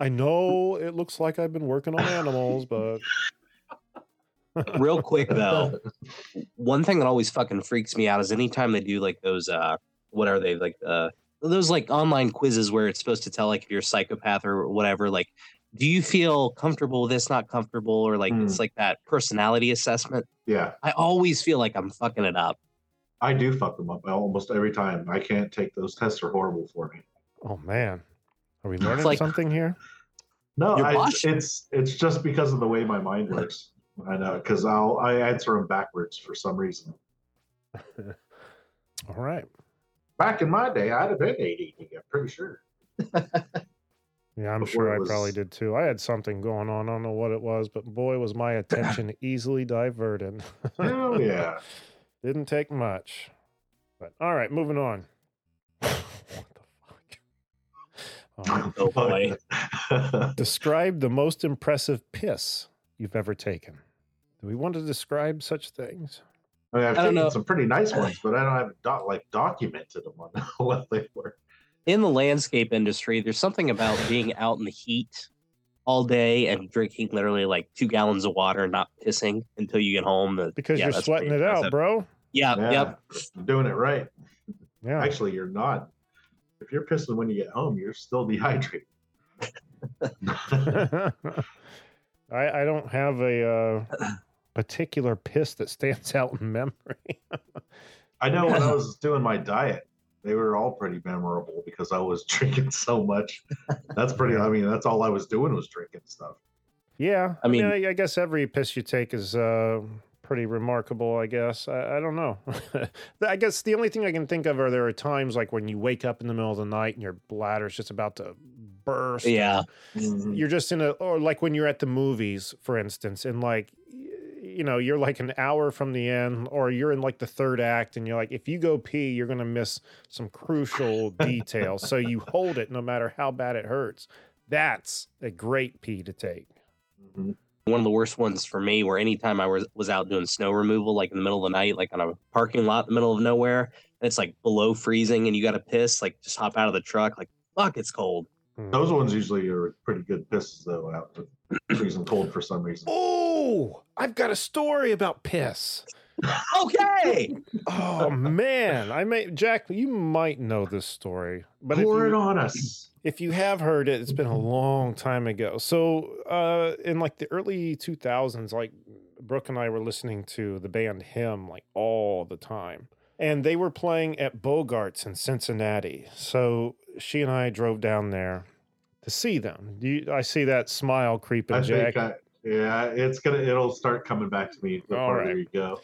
I know it looks like I've been working on animals, but... Real quick though, one thing that always fucking freaks me out is anytime they do like those uh what are they like uh those like online quizzes where it's supposed to tell like if you're a psychopath or whatever, like do you feel comfortable with this, not comfortable, or like mm. it's like that personality assessment. Yeah, I always feel like I'm fucking it up. I do fuck them up almost every time. I can't take those tests, are horrible for me. Oh man, are we learning like, something here? No, I, it's it's just because of the way my mind works. I know, because I'll I answer them backwards for some reason. All right. Back in my day, I'd have been eighty, I'm pretty sure. Yeah, I'm Before sure I was... probably did too. I had something going on. I don't know what it was, but boy, was my attention easily diverted. Hell yeah. Didn't take much. But all right, moving on. What the fuck? Oh, boy. Describe the most impressive piss you've ever taken. Do we want to describe such things? I mean, I've I taken know. some pretty nice ones, but I don't have doc, like documented them on what they were. In the landscape industry, there's something about being out in the heat all day and drinking literally like two gallons of water and not pissing until you get home. That, because yeah, you're sweating it out, bro. Yeah, yeah. Yep. You're doing it right. Yeah. Actually, you're not. If you're pissing when you get home, you're still dehydrated. I, I don't have a uh, particular piss that stands out in memory. I know when I was doing my diet, they were all pretty memorable because I was drinking so much. That's pretty, I mean, that's all I was doing was drinking stuff. Yeah. I mean, I, I guess every piss you take is uh, pretty remarkable, I guess. I, I don't know. I guess the only thing I can think of are there are times like when you wake up in the middle of the night and your bladder's just about to burst. Yeah. Mm-hmm. You're just in a, or like when you're at the movies, for instance, and like, you know, you're like an hour from the end, or you're in like the third act, and you're like, if you go pee, you're going to miss some crucial details. So you hold it no matter how bad it hurts. That's a great pee to take. Mm-hmm. One of the worst ones for me were anytime I was, was out doing snow removal, like in the middle of the night, like on a parking lot in the middle of nowhere, and it's like below freezing and you got to piss, like just hop out of the truck, like, fuck, it's cold. Mm-hmm. Those ones usually are pretty good pisses, though, out freezing cold for some reason. Oh, I've got a story about piss. Okay. Oh, man. I may, Jack, you might know this story. But pour it on us. If you have heard it, it's been a long time ago. So uh, in like the early two thousands, like Brooke and I were listening to the band Hem like all the time. And they were playing at Bogart's in Cincinnati. So she and I drove down there to see them. You, I see that smile creeping, I Jack. Think I, yeah, it's gonna. It'll start coming back to me the all farther right. you go.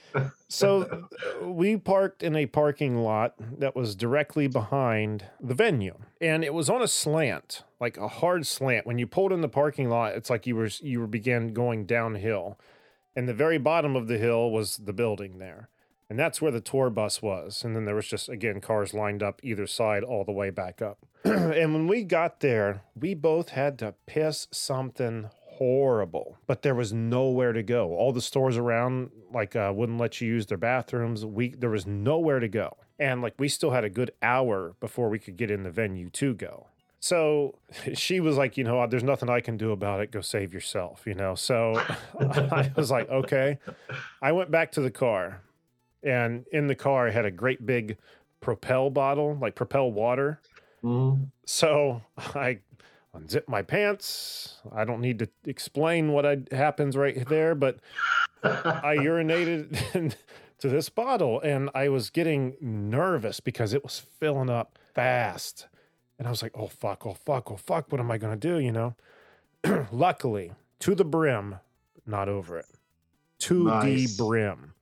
So we parked in a parking lot that was directly behind the venue, and it was on a slant, like a hard slant. When you pulled in the parking lot, it's like you were you were began going downhill, and the very bottom of the hill was the building there. And that's where the tour bus was. And then there was just, again, cars lined up either side all the way back up. And when we got there, we both had to piss something horrible. But there was nowhere to go. All the stores around, like, uh, wouldn't let you use their bathrooms. We There was nowhere to go. And, like, we still had a good hour before we could get in the venue to go. So she was like, you know, there's nothing I can do about it. Go save yourself, you know. So I was like, okay. I went back to the car. And in the car, I had a great big Propel bottle, like Propel water. Mm. So I unzipped my pants. I don't need to explain what I, happens right there, but I urinated to this bottle. And I was getting nervous because it was filling up fast. And I was like, oh, fuck, oh, fuck, oh, fuck. What am I going to do, you know? Luckily, to the brim, not over it. To nice. the brim.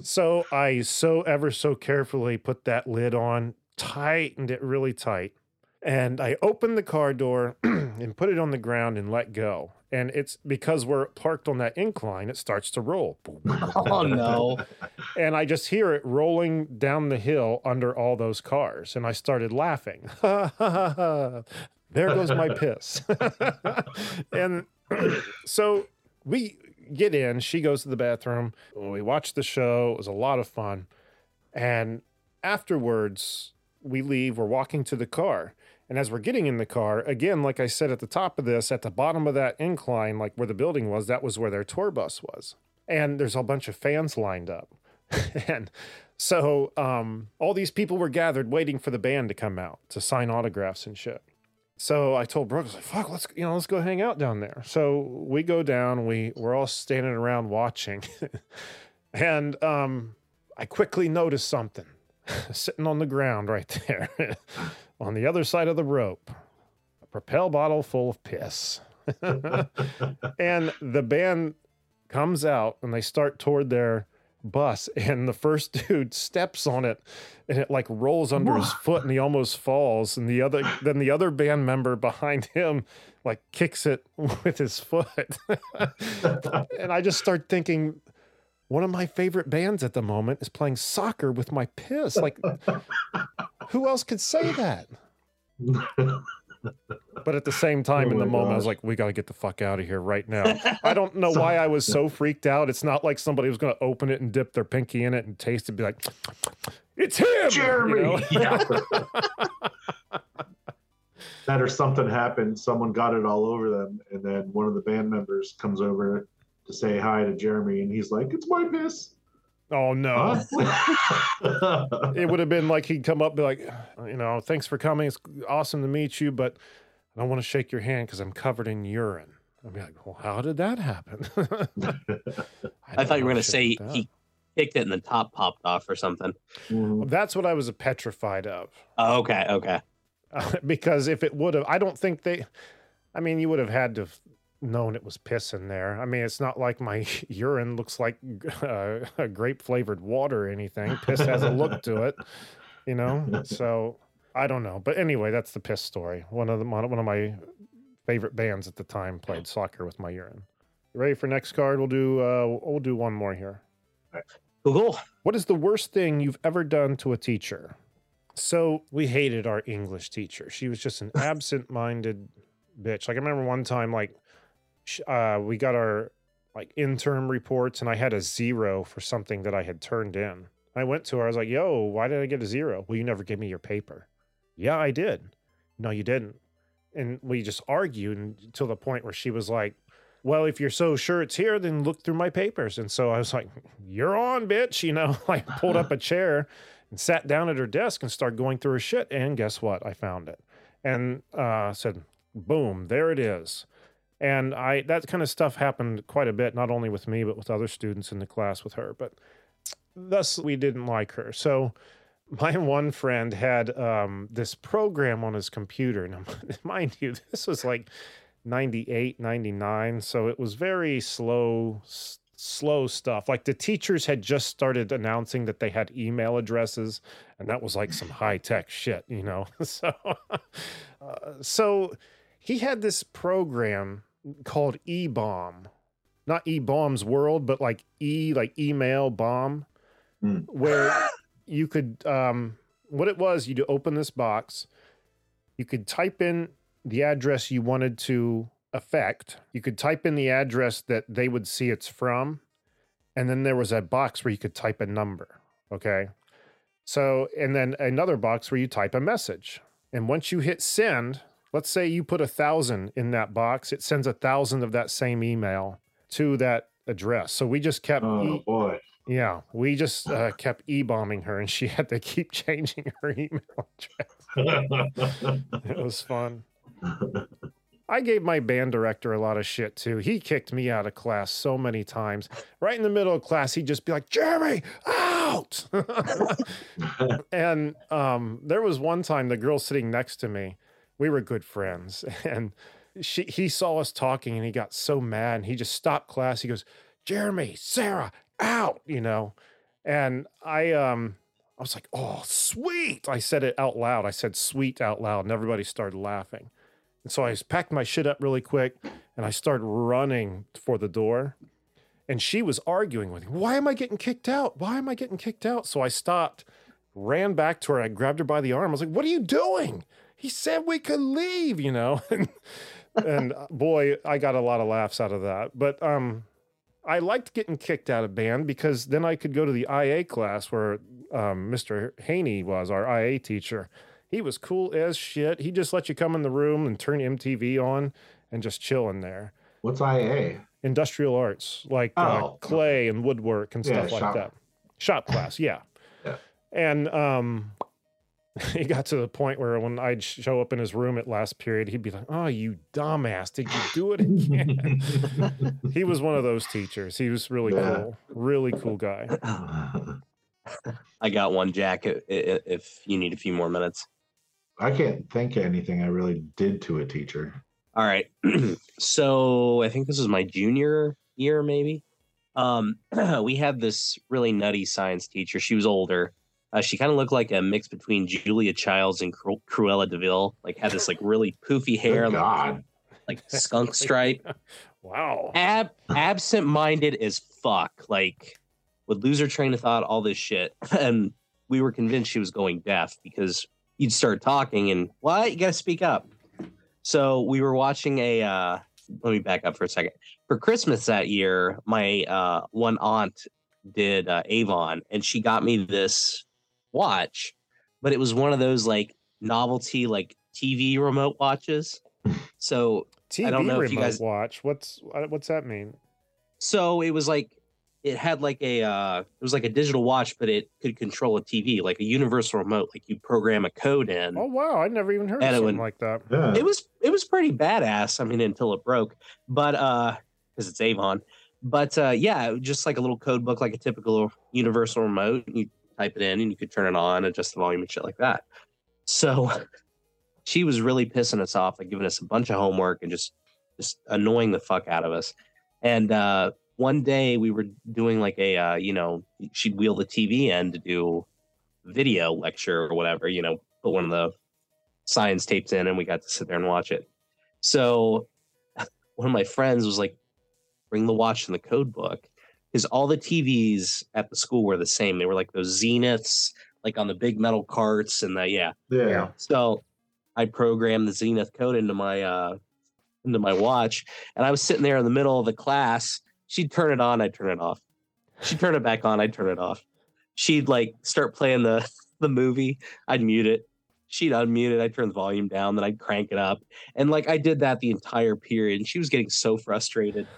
So I so ever so carefully put that lid on, tightened it really tight, and I opened the car door and put it on the ground and let go. And it's because we're parked on that incline, it starts to roll. Oh, no. And I just hear it rolling down the hill under all those cars. And I started laughing. There goes my piss. And so we... get in. She goes to the bathroom. We watched the show. It was a lot of fun. And afterwards, we leave. We're walking to the car. And as we're getting in the car, again, like I said at the top of this, at the bottom of that incline, like where the building was, that was where their tour bus was. And there's a bunch of fans lined up. And so um, all these people were gathered waiting for the band to come out to sign autographs and shit. So I told Brooke, I was like, fuck, let's, you know, let's go hang out down there. So we go down, we, we're all standing around watching. And um, I quickly noticed something sitting on the ground right there on the other side of the rope, a Propel bottle full of piss. And the band comes out and they start toward their bus, and the first dude steps on it and it like rolls under his foot and he almost falls, and the other then the other band member behind him like kicks it with his foot. And I just start thinking, one of my favorite bands at the moment is playing soccer with my piss. Like, who else could say that? But at the same time, oh in the moment, gosh. I was like, we got to get the fuck out of here right now. I don't know why I was so freaked out. It's not like somebody was going to open it and dip their pinky in it and taste it and be like, it's him! Jeremy! You know? That or something happened. Someone got it all over them. And then one of the band members comes over to say hi to Jeremy. And he's like, it's my piss. Oh, no. Huh? It would have been like he'd come up and be like, you know, thanks for coming. It's awesome to meet you, but I don't want to shake your hand because I'm covered in urine. I'd be like, well, how did that happen? I, I thought you were going to say he kicked it and the top popped off or something. Well, that's what I was petrified of. Oh, okay, okay. Uh, because if it would have, I don't think they, I mean, you would have had to have known it was piss in there. I mean, it's not like my urine looks like uh, grape-flavored water or anything. Piss has a look to it, you know? So I don't know. But anyway, that's the piss story. One of the, one of my favorite bands at the time played soccer with my urine. You ready for next card? We'll do uh, we'll do one more here. Google. What is the worst thing you've ever done to a teacher? So we hated our English teacher. She was just an absent-minded bitch. Like I remember one time, like uh, we got our like interim reports, and I had a zero for something that I had turned in. I went to her. I was like, "Yo, why did I get a zero?" Well, you never gave me your paper. Yeah, I did. No, you didn't. And we just argued until the point where she was like, well, if you're so sure it's here, then look through my papers. And so I was like, you're on, bitch. You know, I pulled up a chair and sat down at her desk and started going through her shit. And guess what? I found it. And I uh, said, boom, there it is. And I that kind of stuff happened quite a bit, not only with me, but with other students in the class with her. But thus, we didn't like her. So my one friend had um, this program on his computer. Now, mind you, this was like ninety-eight, ninety-nine. So it was very slow, s- slow stuff. Like the teachers had just started announcing that they had email addresses, and that was like some high tech shit, you know? So, uh, so he had this program called E-bomb, not E-bomb's world, but like E, like email bomb, mm. where you could, um, what it was, you'd open this box, you could type in the address you wanted to affect. You could type in the address that they would see it's from. And then there was a box where you could type a number. Okay. So, and then another box where you type a message. And once you hit send, let's say you put a thousand in that box, it sends a thousand of that same email to that address. So we just kept, oh, e- boy. Yeah, we just uh, kept e-bombing her, and she had to keep changing her email address. It was fun. I gave my band director a lot of shit too. He kicked me out of class so many times. Right in the middle of class, he'd just be like, Jeremy, out! And um, there was one time the girl sitting next to me, we were good friends, and she he saw us talking, and he got so mad, and he just stopped class. He goes, Jeremy, Sarah, out, you know? And I, um... I was like, oh, sweet. I said it out loud. I said sweet out loud, and everybody started laughing. And so I packed my shit up really quick, and I started running for the door. And she was arguing with me. Why am I getting kicked out? Why am I getting kicked out? So I stopped, ran back to her. I grabbed her by the arm. I was like, what are you doing? He said we could leave, you know. and, and boy, I got a lot of laughs out of that. But um, I liked getting kicked out of band because then I could go to the I A class where Um, Mister Haney was our I A teacher. He was cool as shit. He just let you come in the room and turn M T V on and just chill in there. What's I A? Industrial arts, like oh. uh, clay and woodwork and yeah, stuff like shop. that. Shop class, yeah. yeah. And um, he got to the point where when I'd show up in his room at last period, he'd be like, oh, you dumbass, did you do it again? He was one of those teachers. He was really yeah. cool, really cool guy. I got one, Jack, if you need a few more minutes. I can't think of anything I really did to a teacher. All right. So I think this is my junior year, maybe. Um, we had this really nutty science teacher. She was older. Uh, she kind of looked like a mix between Julia Childs and Cru- Cruella DeVil. Like had this like really poofy hair. God. Like, like skunk stripe. Wow. Ab- absent-minded as fuck. Like... would lose her train of thought, all this shit. And we were convinced she was going deaf because you'd start talking and, what? You got to speak up. So we were watching a, uh, let me back up for a second. For Christmas that year, my uh, one aunt did uh, Avon, and she got me this watch, but it was one of those like novelty, like T V remote watches. So T V I don't know if you guys watch. What's, what's that mean? So it was like, it had like a, uh, it was like a digital watch, but it could control a T V, like a universal remote. Like you program a code in. Oh wow, I never even heard of something like that. Yeah. It was it was pretty badass. I mean, until it broke, but uh, because it's Avon. But uh, yeah, just like a little code book, like a typical universal remote. You type it in, and you could turn it on, adjust the volume, and shit like that. So she was really pissing us off, like giving us a bunch of homework and just just annoying the fuck out of us. And uh, one day we were doing like a, uh, you know, she'd wheel the T V in to do video lecture or whatever, you know, put one of the science tapes in and we got to sit there and watch it. So one of my friends was like, bring the watch and the code book. Because all the T Vs at the school were the same. They were like those Zeniths, like on the big metal carts and the, yeah. Yeah. So I programmed the Zenith code into my, uh, into my watch. And I was sitting there in the middle of the class. She'd turn it on, I'd turn it off. She'd turn it back on, I'd turn it off. She'd like start playing the, the movie, I'd mute it. She'd unmute it, I'd turn the volume down, then I'd crank it up. And like I did that the entire period. And she was getting so frustrated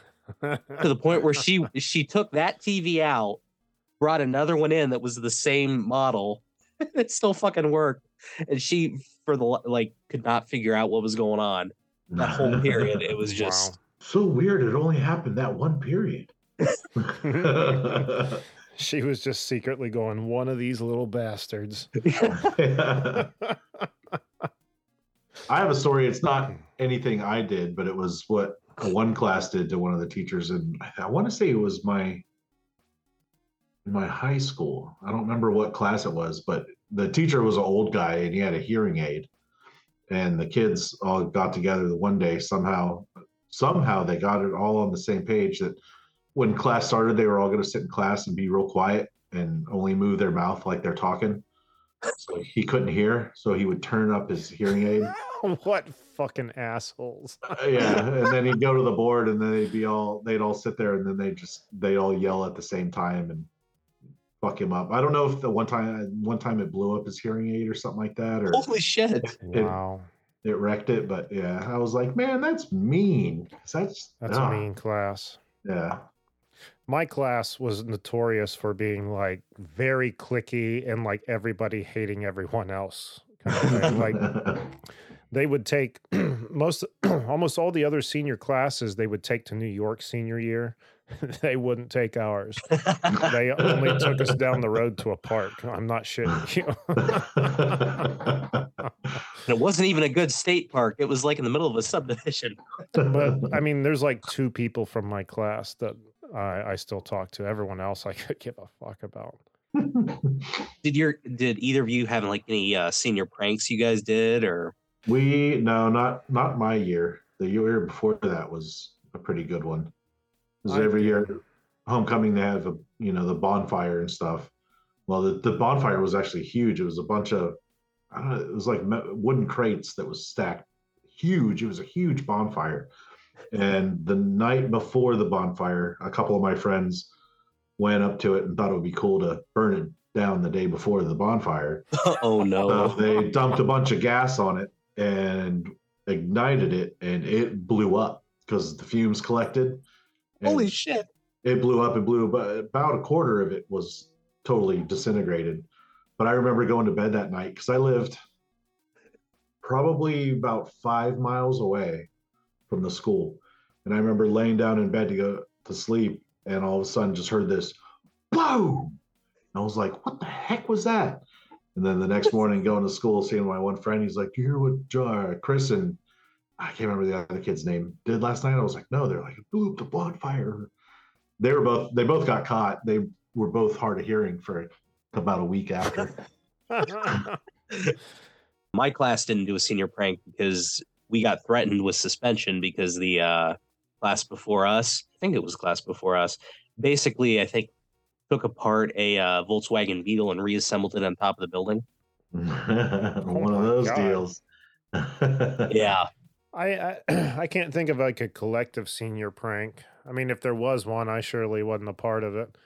to the point where she she took that T V out, brought another one in that was the same model. It still fucking worked. And she for the like could not figure out what was going on. That whole period, it was just wow. So weird. It only happened that one period. She was just secretly going, one of these little bastards. Yeah. I have a story. It's not anything I did, but it was what one class did to one of the teachers. And I want to say it was my, my high school. I don't remember what class it was, but the teacher was an old guy and he had a hearing aid. And the kids all got together one day. Somehow, somehow they got it all on the same page that when class started, they were all going to sit in class and be real quiet and only move their mouth like they're talking. So he couldn't hear. So he would turn up his hearing aid. What fucking assholes. uh, yeah. And then he'd go to the board and then they'd be all, they'd all sit there and then they just, they'd all yell at the same time and fuck him up. I don't know if the one time one time it blew up his hearing aid or something like that. Or holy shit. It, wow. It wrecked it. But yeah, I was like, man, that's mean. That's, that's nah. a mean class. Yeah. My class was notorious for being like very cliquey and like everybody hating everyone else. Kind of thing. Like they would take most, almost all the other senior classes they would take to New York senior year. They wouldn't take ours. They only took us down the road to a park. I'm not shitting you. It wasn't even a good state park. It was like in the middle of a subdivision. But I mean, there's like two people from my class that I, I still talk to. Everyone else I could give a fuck about. Did your did either of you have like any uh, senior pranks you guys did or? We no, not not my year. The year before that was a pretty good one. Because every year, homecoming, they have, a, you know, the bonfire and stuff. Well, the, the bonfire was actually huge. It was a bunch of, I don't know, it was like wooden crates that was stacked huge. It was a huge bonfire. And the night before the bonfire, a couple of my friends went up to it and thought it would be cool to burn it down the day before the bonfire. Oh, no. So they dumped a bunch of gas on it and ignited it, and it blew up because the fumes collected. And holy shit. It blew up and blew, but about a quarter of it was totally disintegrated. But I remember going to bed that night because I lived probably about five miles away from the school. And I remember laying down in bed to go to sleep and all of a sudden just heard this, boom! And I was like, what the heck was that? And then the next morning going to school, seeing my one friend, he's like, you hear what Chris and I can't remember the other kid's name did last night. I was like, no, they're like, boop, the bonfire. They were both, they both got caught. They were both hard of hearing for about a week after. My class didn't do a senior prank because we got threatened with suspension because the uh, class before us, I think it was class before us, basically, I think, took apart a uh, Volkswagen Beetle and reassembled it on top of the building. One oh of those God. Deals. Yeah. I, I I can't think of like a collective senior prank. I mean, if there was one, I surely wasn't a part of it.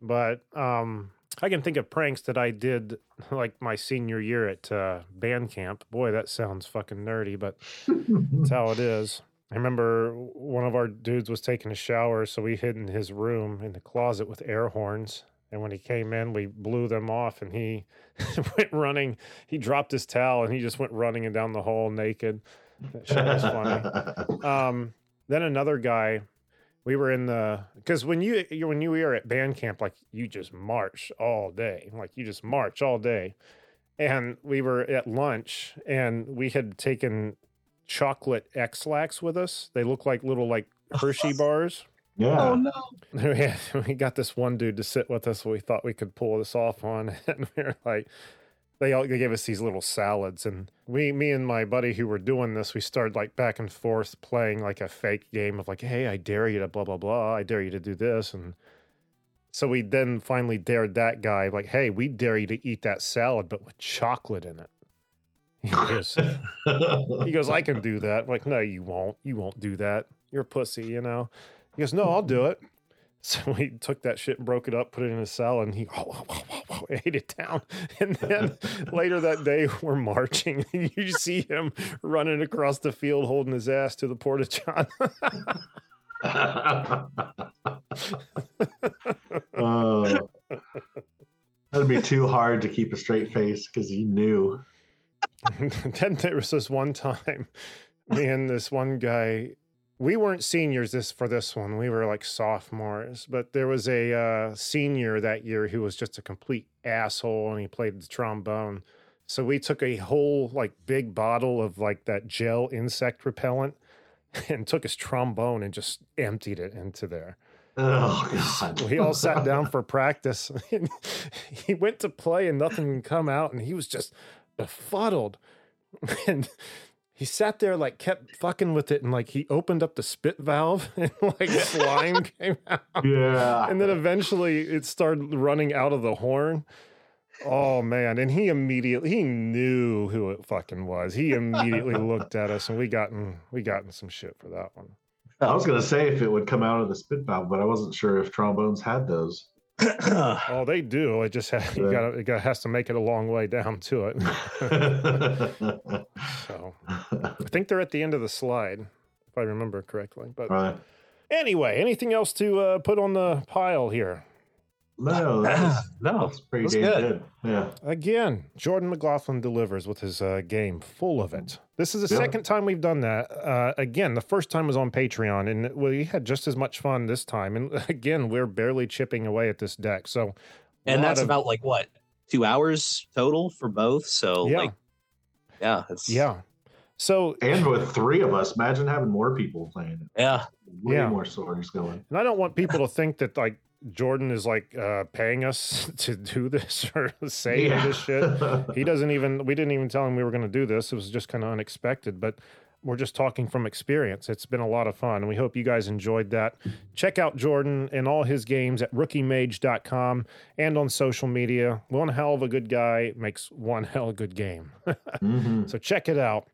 But um, I can think of pranks that I did like my senior year at uh, band camp. Boy, that sounds fucking nerdy, but that's how it is. I remember one of our dudes was taking a shower, so we hid in his room in the closet with air horns. And when he came in, we blew them off, and he went running. He dropped his towel, and he just went running and down the hall naked. That shit was funny. Um, then another guy, we were in the – because when you when you were at band camp, like, you just march all day. Like, you just march all day. And we were at lunch, and we had taken chocolate Ex-Lax with us. They look like little, like, Hershey bars. Yeah. Oh, no. We, had, we got this one dude to sit with us. We thought we could pull this off on. And we were like, they all they gave us these little salads. And we, me and my buddy who were doing this, we started like back and forth playing like a fake game of like, hey, I dare you to blah, blah, blah. I dare you to do this. And so we then finally dared that guy like, hey, we dare you to eat that salad, but with chocolate in it. He goes, he goes I can do that. I'm like, no, you won't. You won't do that. You're a pussy, you know. He goes, no, I'll do it. So we took that shit and broke it up, put it in a salad, and he oh, oh, oh, oh, ate it down. And then later that day, we're marching, and you see him running across the field holding his ass to the Porta John. Oh, that'd be too hard to keep a straight face because he knew. Then there was this one time, me and this one guy. We weren't seniors this for this one. We were like sophomores, but there was a uh, senior that year who was just a complete asshole, and he played the trombone. So we took a whole like big bottle of like that gel insect repellent and took his trombone and just emptied it into there. Oh, God. So we all sat down for practice. He went to play and nothing would come out, and he was just befuddled. And he sat there, like, kept fucking with it, and, like, he opened up the spit valve, and, like, slime came out. Yeah. And then eventually it started running out of the horn. Oh, man. And he immediately, he knew who it fucking was. He immediately looked at us, and we got in, we got in some shit for that one. I was going to say if it would come out of the spit valve, but I wasn't sure if trombones had those. Oh, they do. It just has, you gotta, it has to make it a long way down to it. So, I think they're at the end of the slide, if I remember correctly. But right. Anyway, anything else to uh, put on the pile here? No, that was, no, that was pretty that's good. good. Yeah. Again, Jordan McLaughlin delivers with his uh, game Full of It. This is the yeah. second time we've done that. Uh, again, the first time was on Patreon, and we had just as much fun this time. And again, we're barely chipping away at this deck. So, and that's of, about like what two hours total for both. So, yeah, like, yeah, it's, yeah. So, and with three of us, imagine having more people playing it. Yeah, way yeah. more stories going. And I don't want people to think that like. Jordan is like uh, paying us to do this or say yeah. this shit. He doesn't even, we didn't even tell him we were going to do this. It was just kind of unexpected, but we're just talking from experience. It's been a lot of fun, and we hope you guys enjoyed that. Check out Jordan and all his games at rookie mage dot com and on social media. One hell of a good guy makes one hell of a good game. Mm-hmm. So check it out.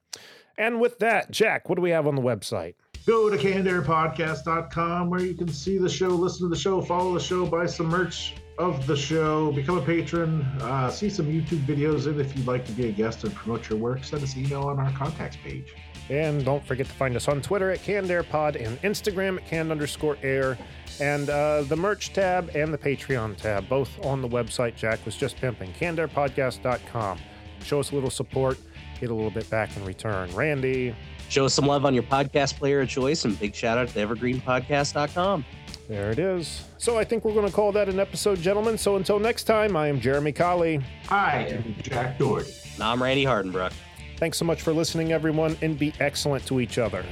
And with that, Jack, what do we have on the website? Go to canned air podcast dot com where you can see the show, listen to the show, follow the show, buy some merch of the show, become a patron, uh, see some YouTube videos, and if you'd like to be a guest and promote your work, send us an email on our contacts page. And don't forget to find us on Twitter at Canned Air Pod and Instagram at Canned underscore Air, and uh, the merch tab and the Patreon tab, both on the website Jack was just pimping, canned air podcast dot com. Show us a little support, get a little bit back in return. Randy... Show us some love on your podcast player of choice, and big shout out to evergreen podcast dot com. There it is. So I think we're going to call that an episode, gentlemen. So until next time, I am Jeremy Colley. I am Jack Doherty. And I'm Randy Hardenbrook. Thanks so much for listening, everyone, and be excellent to each other.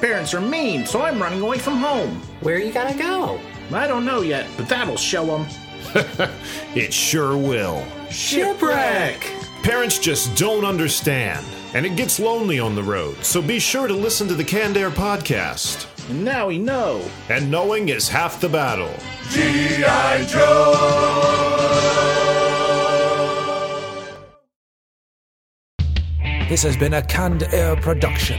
Parents are mean, so I'm running away from home. Where are you gonna go? I don't know yet, but that'll show them. It sure will. Shipwreck! Parents just don't understand, and it gets lonely on the road, so be sure to listen to the Canned Air Podcast. And now we know. And knowing is half the battle. G I. Joe! This has been a Canned Air production.